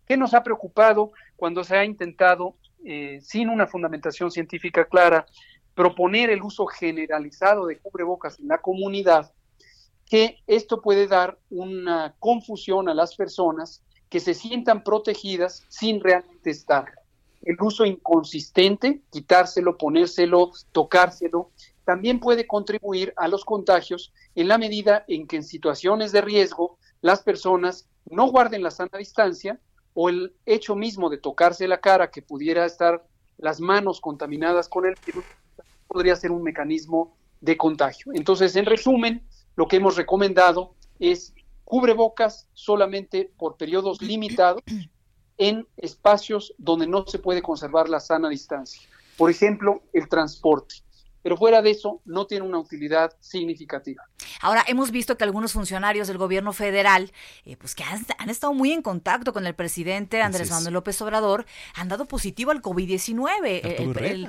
¿Qué nos ha preocupado cuando se ha intentado, eh, sin una fundamentación científica clara, proponer el uso generalizado de cubrebocas en la comunidad, que esto puede dar una confusión a las personas que se sientan protegidas sin realmente estar? El uso inconsistente, quitárselo, ponérselo, tocárselo, también puede contribuir a los contagios en la medida en que en situaciones de riesgo las personas no guarden la sana distancia o el hecho mismo de tocarse la cara que pudiera estar las manos contaminadas con el virus, podría ser un mecanismo de contagio. Entonces, en resumen, lo que hemos recomendado es cubrebocas solamente por periodos limitados en espacios donde no se puede conservar la sana distancia. Por ejemplo, el transporte. Pero fuera de eso, no tiene una utilidad significativa. Ahora, hemos visto que algunos funcionarios del gobierno federal, eh, pues que han, han estado muy en contacto con el presidente Andrés Manuel López Obrador, han dado positivo al covid diecinueve. El, el, el,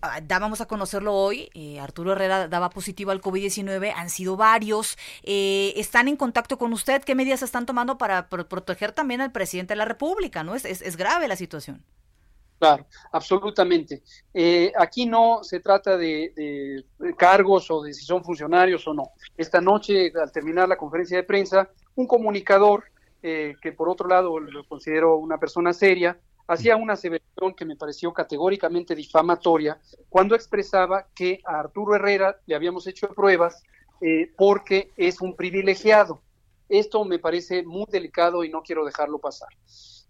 a, a, dábamos a conocerlo hoy, eh, Arturo Herrera daba positivo al covid diecinueve, han sido varios. Eh, ¿Están en contacto con usted? ¿Qué medidas están tomando para pro- proteger también al presidente de la República? ¿No? Es, es, es grave la situación. Claro, absolutamente. Eh, aquí no se trata de, de cargos o de si son funcionarios o no. Esta noche, al terminar la conferencia de prensa, un comunicador, eh, que por otro lado lo considero una persona seria, hacía una aseveración que me pareció categóricamente difamatoria cuando expresaba que a Arturo Herrera le habíamos hecho pruebas eh, porque es un privilegiado. Esto me parece muy delicado y no quiero dejarlo pasar.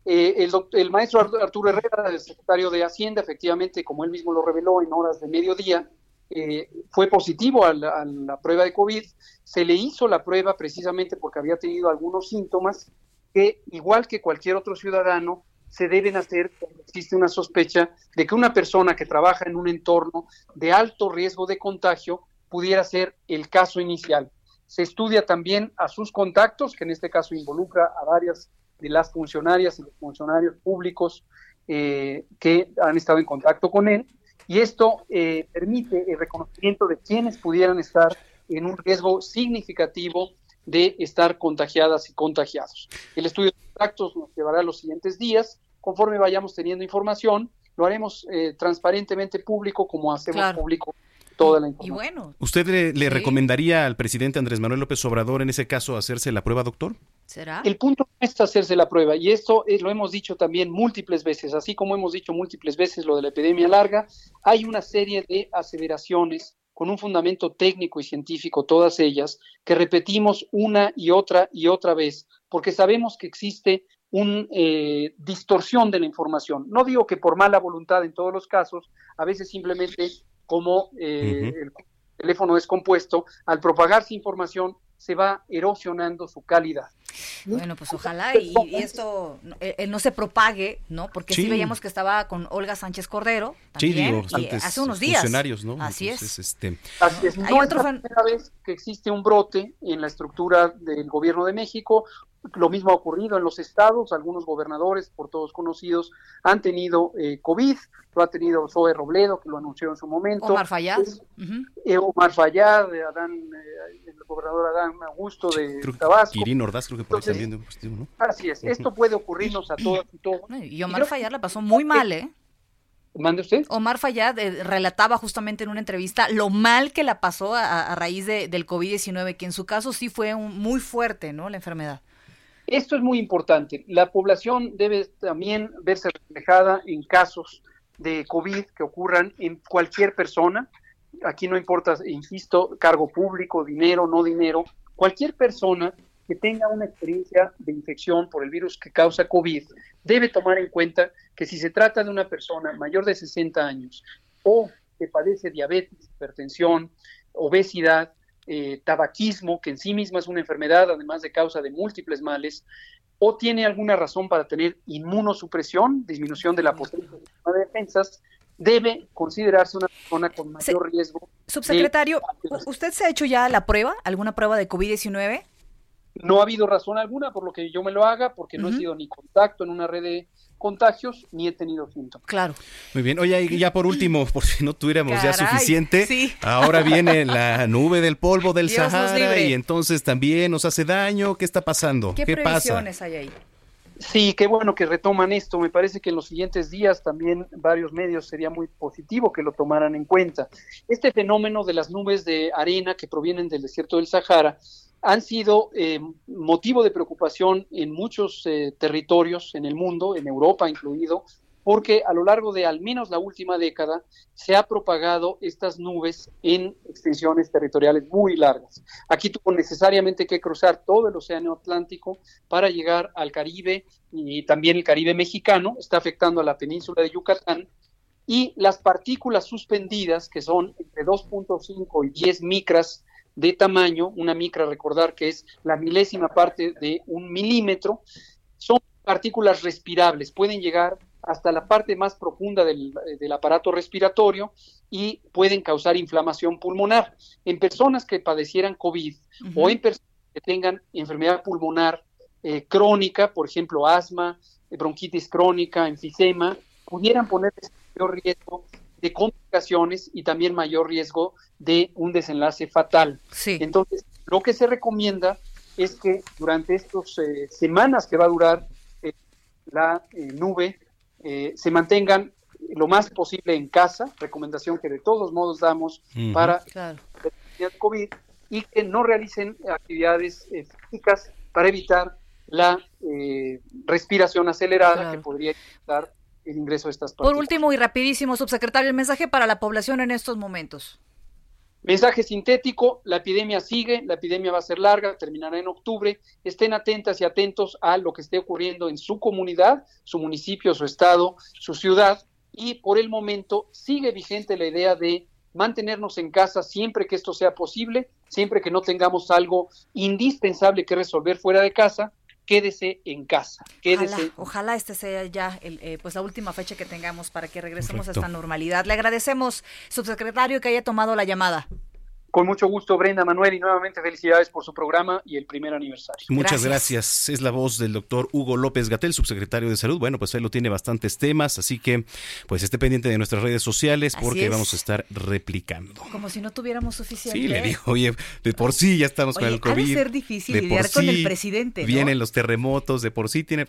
Eh, el, doctor, el maestro Arturo Herrera, el secretario de Hacienda, efectivamente, como él mismo lo reveló en horas de mediodía, eh, fue positivo a la, a la prueba de COVID. Se le hizo la prueba precisamente porque había tenido algunos síntomas que, igual que cualquier otro ciudadano, se deben hacer cuando existe una sospecha de que una persona que trabaja en un entorno de alto riesgo de contagio pudiera ser el caso inicial. Se estudia también a sus contactos, que en este caso involucra a varias de las funcionarias y los funcionarios públicos eh, que han estado en contacto con él, y esto eh, permite el reconocimiento de quienes pudieran estar en un riesgo significativo de estar contagiadas y contagiados. El estudio de contactos nos llevará los siguientes días. Conforme vayamos teniendo información, lo haremos eh, transparentemente público, como hacemos claro. público toda la información. Y bueno, ¿usted le, le sí. recomendaría al presidente Andrés Manuel López Obrador en ese caso hacerse la prueba, doctor? ¿Será? El punto no es hacerse la prueba, y esto es, lo hemos dicho también múltiples veces, así como hemos dicho múltiples veces lo de la epidemia larga. Hay una serie de aseveraciones con un fundamento técnico y científico, todas ellas, que repetimos una y otra y otra vez, porque sabemos que existe una eh, distorsión de la información. No digo que por mala voluntad en todos los casos, a veces simplemente como eh, uh-huh. el teléfono descompuesto, al propagarse información, se va erosionando su calidad. Bueno, pues ojalá y, y esto eh, no se propague, ¿no? Porque sí. sí veíamos que estaba con Olga Sánchez Cordero también, sí, digo, y hace unos días. Funcionarios, ¿no? Así Entonces, es. Este... Así es. No, ¿Hay otro... es la primera vez que existe un brote en la estructura del gobierno de México. Lo mismo ha ocurrido en los estados. Algunos gobernadores, por todos conocidos, han tenido eh, COVID. Lo ha tenido Zoe Robledo, que lo anunció en su momento. Omar Fayad. Es, uh-huh. eh, Omar Fayad, Adán, eh, el gobernador Adán Augusto de creo, Tabasco. Quirino Ordaz, creo que por Entonces, ahí también. Positivo, ¿no? Así es. Esto puede ocurrirnos a todos y todos. Y Omar creo... Fayad la pasó muy mal, ¿eh? ¿Mande usted? Omar Fayad eh, relataba justamente en una entrevista lo mal que la pasó a, a raíz de, del covid diecinueve, que en su caso sí fue un, muy fuerte, ¿no? La enfermedad. Esto es muy importante. La población debe también verse reflejada en casos de COVID que ocurran en cualquier persona. Aquí no importa, insisto, cargo público, dinero, no dinero. Cualquier persona que tenga una experiencia de infección por el virus que causa COVID debe tomar en cuenta que si se trata de una persona mayor de sesenta años o que padece diabetes, hipertensión, obesidad, Eh, tabaquismo, que en sí misma es una enfermedad, además de causa de múltiples males, o tiene alguna razón para tener inmunosupresión, disminución de la potencia de defensas, debe considerarse una persona con mayor se, riesgo. Subsecretario, de... ¿usted se ha hecho ya la prueba, alguna prueba de covid diecinueve? No ha habido razón alguna por lo que yo me lo haga, porque no uh-huh. he sido ni contacto en una red de contagios, ni he tenido síntomas. Claro. Muy bien. Oye, y ya por último, por si no tuviéramos Caray, ya suficiente, sí. ahora viene la nube del polvo del Dios Sahara y entonces también nos hace daño. ¿Qué está pasando? ¿Qué, ¿Qué previsiones pasa? hay ahí? Sí, qué bueno que retoman esto. Me parece que en los siguientes días también varios medios sería muy positivo que lo tomaran en cuenta. Este fenómeno de las nubes de arena que provienen del desierto del Sahara han sido eh, motivo de preocupación en muchos eh, territorios en el mundo, en Europa incluido, porque a lo largo de al menos la última década se ha propagado estas nubes en extensiones territoriales muy largas. Aquí tuvo necesariamente que cruzar todo el océano Atlántico para llegar al Caribe, y también el Caribe mexicano está afectando a la península de Yucatán, y las partículas suspendidas, que son entre dos punto cinco y diez micras de tamaño, una micra, recordar que es la milésima parte de un milímetro, son partículas respirables, pueden llegar hasta la parte más profunda del, del aparato respiratorio y pueden causar inflamación pulmonar. En personas que padecieran COVID uh-huh. o en personas que tengan enfermedad pulmonar eh, crónica, por ejemplo, asma, bronquitis crónica, enfisema, pudieran ponerles mayor riesgo de complicaciones y también mayor riesgo de un desenlace fatal. Sí. Entonces, lo que se recomienda es que durante estas eh, semanas que va a durar eh, la eh, nube, eh, se mantengan lo más posible en casa, recomendación que de todos modos damos uh-huh. para claro. el COVID, y que no realicen actividades eh, físicas para evitar la eh, respiración acelerada claro. que podría evitar el ingreso de estas partículas. Por último y rapidísimo, subsecretario, el mensaje para la población en estos momentos. Mensaje sintético: la epidemia sigue, la epidemia va a ser larga, terminará en octubre. Estén atentas y atentos a lo que esté ocurriendo en su comunidad, su municipio, su estado, su ciudad, y por el momento sigue vigente la idea de mantenernos en casa siempre que esto sea posible, siempre que no tengamos algo indispensable que resolver fuera de casa. Quédese en casa. Quédese. Ojalá, ojalá este sea ya el, eh, pues la última fecha que tengamos para que regresemos Perfecto. a esta normalidad. Le agradecemos, subsecretario, que haya tomado la llamada. Con mucho gusto, Brenda, Manuel, y nuevamente felicidades por su programa y el primer aniversario. Muchas gracias. gracias. Es la voz del doctor Hugo López-Gatell, subsecretario de Salud. Bueno, pues él lo tiene bastantes temas, así que pues esté pendiente de nuestras redes sociales, así porque es. Vamos a estar replicando. Como si no tuviéramos suficiente. Sí, ¿eh? Le dijo, oye, de por sí ya estamos oye, con el COVID. Ha de ser difícil de lidiar con sí, el presidente, ¿no? Vienen los terremotos, de por sí tiene...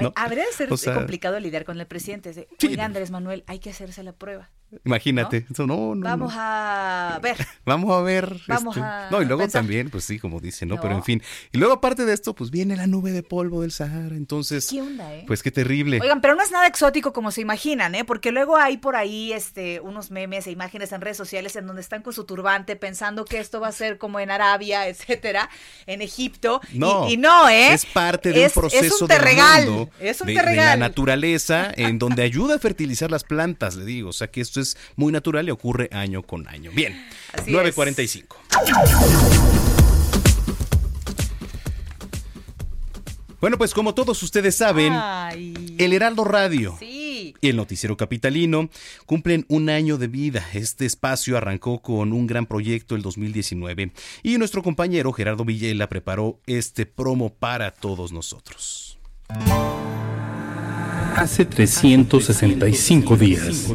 ¿no? Habría de ser o sea, complicado lidiar con el presidente. Oiga, sí. Andrés Manuel, hay que hacerse la prueba. Imagínate, ¿no? No, no, vamos no. a ver, vamos a ver, vamos este. a no y luego pensar. También, pues sí, como dicen, ¿no? no, pero en fin, y luego aparte de esto, pues viene la nube de polvo del Sahara, entonces, ¿qué onda, eh? Pues qué terrible. Oigan, pero no es nada exótico como se imaginan, ¿eh? Porque luego hay por ahí, este, unos memes e imágenes en redes sociales en donde están con su turbante pensando que esto va a ser como en Arabia, etcétera, en Egipto, no, y, y no, ¿eh? Es parte de es, un proceso de mundo, es un de, de la naturaleza, en donde ayuda a fertilizar las plantas, le digo, o sea que esto es es muy natural y ocurre año con año. Bien, nueve cuarenta y cinco. Bueno, pues como todos ustedes saben, Ay. el Heraldo Radio sí. y el Noticiero Capitalino cumplen un año de vida. Este espacio arrancó con un gran proyecto el dos mil diecinueve y nuestro compañero Gerardo Villela preparó este promo para todos nosotros. Hace trescientos sesenta y cinco días,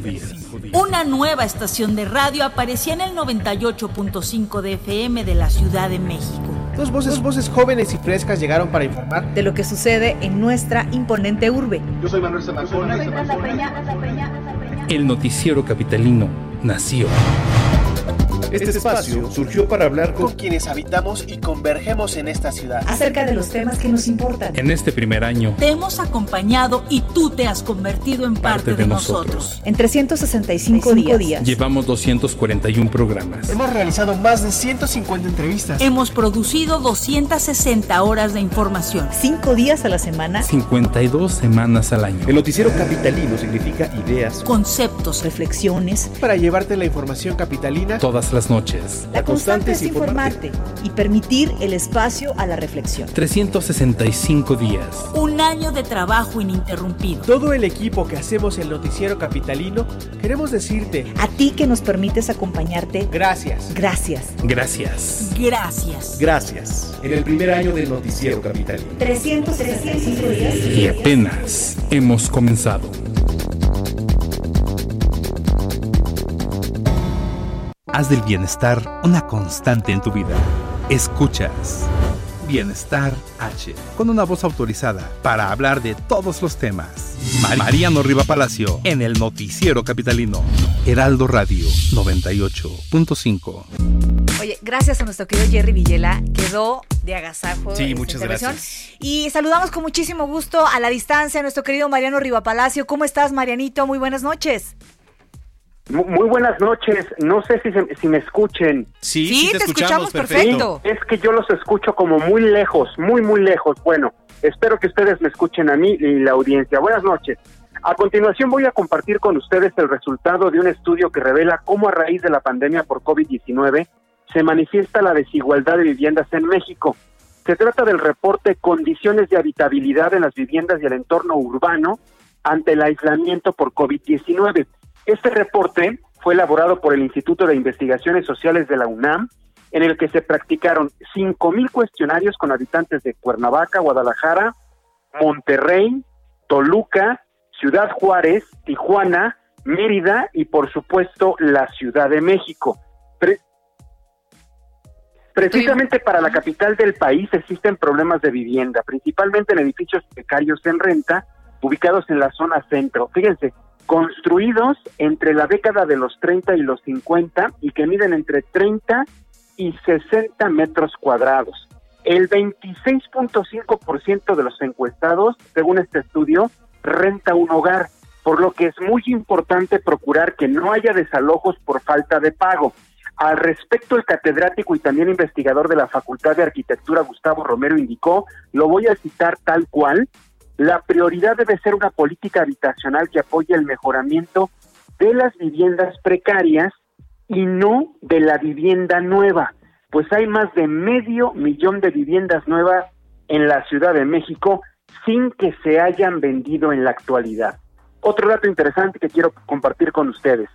una nueva estación de radio aparecía en el noventa y ocho punto cinco de F M de la Ciudad de México. Dos voces, dos voces jóvenes y frescas llegaron para informar de lo que sucede en nuestra imponente urbe. Yo soy Manuel Zamacona. El Noticiero Capitalino nació. Este espacio surgió para hablar con, con quienes habitamos y convergemos en esta ciudad acerca de los temas que nos importan. En este primer año te hemos acompañado y tú te has convertido en parte, parte de, de nosotros. nosotros. En trescientos sesenta y cinco días, días llevamos doscientos cuarenta y uno programas. Hemos realizado más de ciento cincuenta entrevistas. Hemos producido doscientas sesenta horas de información. cinco días a la semana, cincuenta y dos semanas al año. El Noticiero Capitalino significa ideas, conceptos, reflexiones para llevarte la información capitalina todas las noches. La, la constante, constante es informarte. informarte y permitir el espacio a la reflexión. trescientos sesenta y cinco días. Un año de trabajo ininterrumpido. Todo el equipo que hacemos el Noticiero Capitalino queremos decirte a ti que nos permites acompañarte. Gracias. Gracias. Gracias. Gracias. Gracias. En el primer año del Noticiero Capitalino. trescientos sesenta y cinco días. Y apenas hemos comenzado. Haz del bienestar una constante en tu vida. Escuchas Bienestar H, con una voz autorizada para hablar de todos los temas. Mar- Mariano Riva Palacio, en el Noticiero Capitalino. Heraldo Radio noventa y ocho punto cinco. Oye, gracias a nuestro querido Jerry Villela, quedó de agasajo. Sí, muchas gracias. Y saludamos con muchísimo gusto a la distancia a nuestro querido Mariano Riva Palacio. ¿Cómo estás, Marianito? Muy buenas noches. Muy buenas noches, no sé si se, si me escuchen. Sí, sí, sí te, te escuchamos, escuchamos perfecto. perfecto. Es que yo los escucho como muy lejos, muy muy lejos. Bueno, espero que ustedes me escuchen a mí y la audiencia. Buenas noches. A continuación voy a compartir con ustedes el resultado de un estudio que revela cómo a raíz de la pandemia por COVID diecinueve se manifiesta la desigualdad de viviendas en México. Se trata del reporte Condiciones de habitabilidad en las viviendas y el entorno urbano, ante el aislamiento por covid diecinueve. Este reporte fue elaborado por el Instituto de Investigaciones Sociales de la UNAM, en el que se practicaron cinco mil cuestionarios con habitantes de Cuernavaca, Guadalajara, Monterrey, Toluca, Ciudad Juárez, Tijuana, Mérida y, por supuesto, la Ciudad de México. Pre- Precisamente para la capital del país existen problemas de vivienda, principalmente en edificios precarios en renta, ubicados en la zona centro. Fíjense, construidos entre la década de los treinta y los cincuenta y que miden entre treinta y sesenta metros cuadrados. El veintiséis punto cinco por ciento de los encuestados, según este estudio, renta un hogar, por lo que es muy importante procurar que no haya desalojos por falta de pago. Al respecto, el catedrático y también investigador de la Facultad de Arquitectura, Gustavo Romero, indicó, lo voy a citar tal cual, la prioridad debe ser una política habitacional que apoye el mejoramiento de las viviendas precarias y no de la vivienda nueva, pues hay más de medio millón de viviendas nuevas en la Ciudad de México sin que se hayan vendido en la actualidad. Otro dato interesante que quiero compartir con ustedes.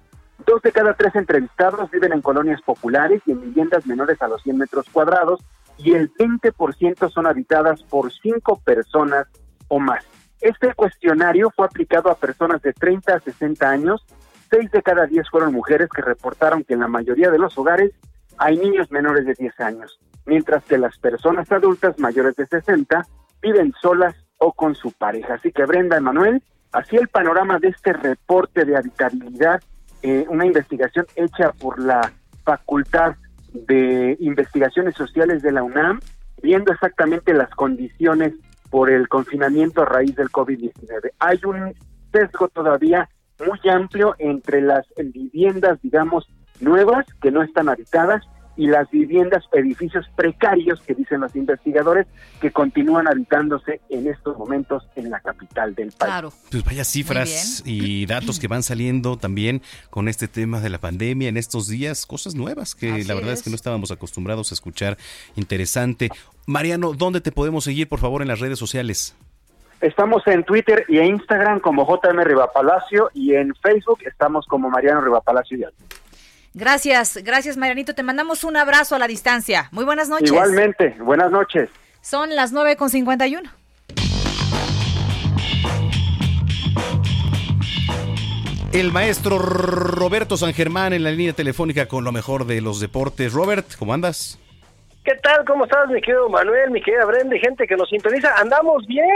Dos de cada tres entrevistados viven en colonias populares y en viviendas menores a los cien metros cuadrados, y el veinte por ciento son habitadas por cinco personas o más. Este cuestionario fue aplicado a personas de treinta a sesenta años. Seis de cada diez fueron mujeres que reportaron que en la mayoría de los hogares hay niños menores de diez años, mientras que las personas adultas mayores de sesenta viven solas o con su pareja. Así que, Brenda, Manuel, así el panorama de este reporte de habitabilidad, eh, una investigación hecha por la Facultad de Investigaciones Sociales de la UNAM, viendo exactamente las condiciones por el confinamiento a raíz del covid diecinueve. Hay un sesgo todavía muy amplio entre las viviendas, digamos, nuevas que no están habitadas y las viviendas, edificios precarios que dicen los investigadores que continúan habitándose en estos momentos en la capital del país. Claro. Pues vaya cifras y datos que van saliendo también con este tema de la pandemia en estos días, cosas nuevas que Así la verdad es. es que no estábamos acostumbrados a escuchar. Interesante. Mariano, ¿dónde te podemos seguir, por favor, en las redes sociales? Estamos en Twitter y en Instagram como J M Rivapalacio y en Facebook estamos como Mariano Rivapalacio y Alto. Gracias, gracias Marianito, te mandamos un abrazo a la distancia. Muy buenas noches. Igualmente, buenas noches. Son las nueve con cincuenta y uno. El maestro Roberto San Germán en la línea telefónica con lo mejor de los deportes. Robert, ¿cómo andas? ¿Qué tal? ¿Cómo estás, mi querido Manuel, mi querida Brenda y gente que nos sintoniza? ¿Andamos bien?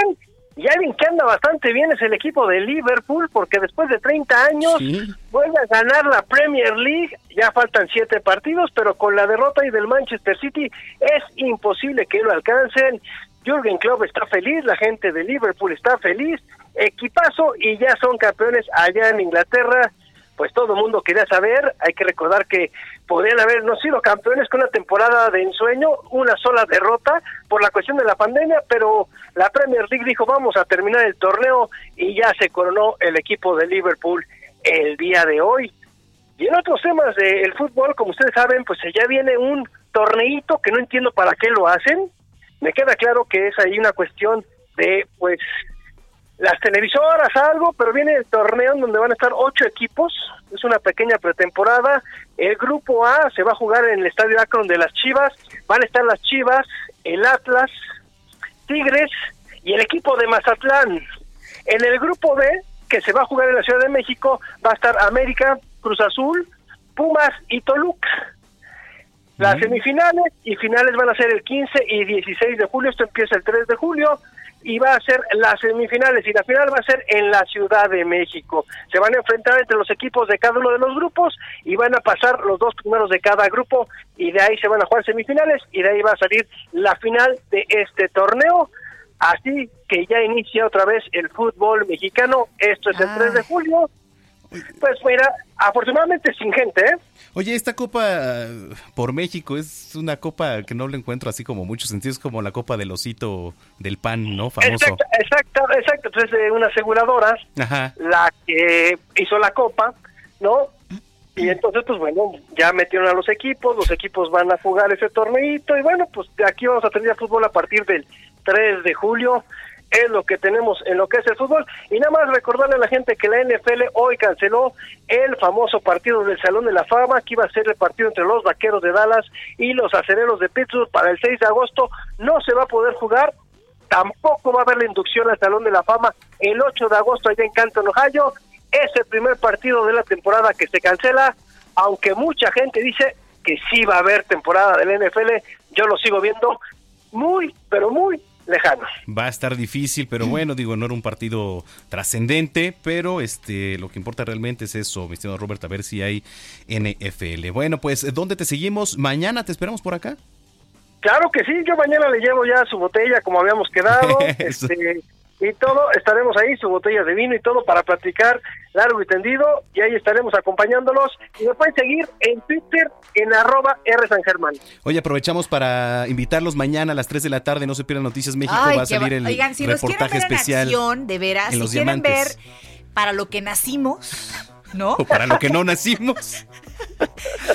Y alguien que anda bastante bien es el equipo de Liverpool, porque después de treinta años sí. vuelve a ganar la Premier League. Ya faltan siete partidos, pero con la derrota ahí del Manchester City es imposible que lo alcancen. Jürgen Klopp está feliz, la gente de Liverpool está feliz, equipazo, y ya son campeones allá en Inglaterra. Pues todo el mundo quería saber, hay que recordar que podrían haber no sido campeones con una temporada de ensueño, una sola derrota por la cuestión de la pandemia, pero la Premier League dijo vamos a terminar el torneo y ya se coronó el equipo de Liverpool el día de hoy. Y en otros temas del fútbol, como ustedes saben, pues ya viene un torneito que no entiendo para qué lo hacen. Me queda claro que es ahí una cuestión de pues las televisoras, algo, pero viene el torneo en donde van a estar ocho equipos, es una pequeña pretemporada. El grupo A se va a jugar en el Estadio Akron de las Chivas, van a estar las Chivas, el Atlas, Tigres y el equipo de Mazatlán. En el grupo B, que se va a jugar en la Ciudad de México, va a estar América, Cruz Azul, Pumas y Toluca. Las mm. semifinales y finales van a ser el quince y dieciséis de julio, esto empieza el tres de julio, y va a ser las semifinales y la final va a ser en la Ciudad de México. Se van a enfrentar entre los equipos de cada uno de los grupos y van a pasar los dos primeros de cada grupo y de ahí se van a jugar semifinales y de ahí va a salir la final de este torneo. Así que ya inicia otra vez el fútbol mexicano. Esto es el tres de julio. Pues mira, afortunadamente sin gente, ¿eh? Oye, esta Copa por México es una copa que no le encuentro así como mucho sentido, es como la copa del osito del pan, ¿no? Famoso. Exacto, exacto, exacto. Entonces de una aseguradora, Ajá. la que hizo la copa, ¿no? Y entonces, pues bueno, ya metieron a los equipos, los equipos van a jugar ese torneito y bueno, pues aquí vamos a tener fútbol a partir del tres de julio. es lo que tenemos en lo que es el fútbol. Y nada más recordarle a la gente que la N F L hoy canceló el famoso partido del Salón de la Fama, que iba a ser el partido entre los Vaqueros de Dallas y los Acereros de Pittsburgh para el seis de agosto. No se va a poder jugar, tampoco va a haber la inducción al Salón de la Fama el ocho de agosto allá en Canton, Ohio. Es el primer partido de la temporada que se cancela, aunque mucha gente dice que sí va a haber temporada del N F L. Yo lo sigo viendo muy, pero muy lejano. Va a estar difícil, pero bueno, digo, no era un partido trascendente, pero este, lo que importa realmente es eso, mi estimado Robert, a ver si hay N F L. Bueno, pues, ¿dónde te seguimos? ¿Mañana te esperamos por acá? Claro que sí, yo mañana le llevo ya su botella, como habíamos quedado, este, y todo, estaremos ahí, su botella de vino y todo, para platicar largo y tendido, y ahí estaremos acompañándolos, y nos pueden seguir en Twitter, en arroba R San Germán. Oye, aprovechamos para invitarlos mañana a las tres de la tarde, no se pierdan Noticias México. Ay, va a salir el oigan, si reportaje especial en acción, de veras, en los si quieren diamantes. Ver para lo que nacimos, ¿no? O para lo que no nacimos.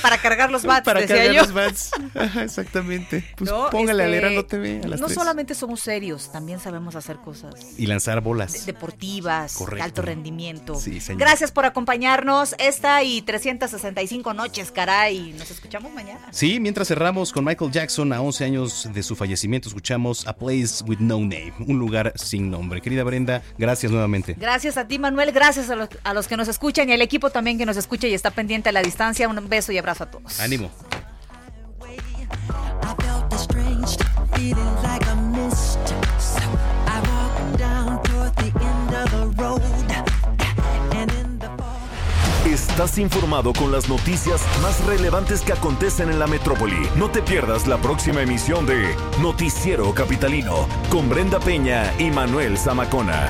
Para cargar los bats, para decía cargar yo. Los bats. Ajá, exactamente. Pues no, póngale este, a Heraldo T V a las No tres. Solamente somos serios, también sabemos hacer cosas. Y lanzar bolas. De- deportivas, correcto. De alto rendimiento. Sí, señor. Gracias por acompañarnos esta y trescientas sesenta y cinco noches, caray. Nos escuchamos mañana. Sí, mientras cerramos con Michael Jackson a once años de su fallecimiento, escuchamos A Place with No Name, un lugar sin nombre. Querida Brenda, gracias nuevamente. Gracias a ti, Manuel. Gracias a los, a los que nos escuchan y al equipo también que nos escucha y está pendiente a la distancia. Un beso y abrazo a todos. Ánimo. Estás informado con las noticias más relevantes que acontecen en la metrópoli. No te pierdas la próxima emisión de Noticiero Capitalino con Brenda Peña y Manuel Zamacona.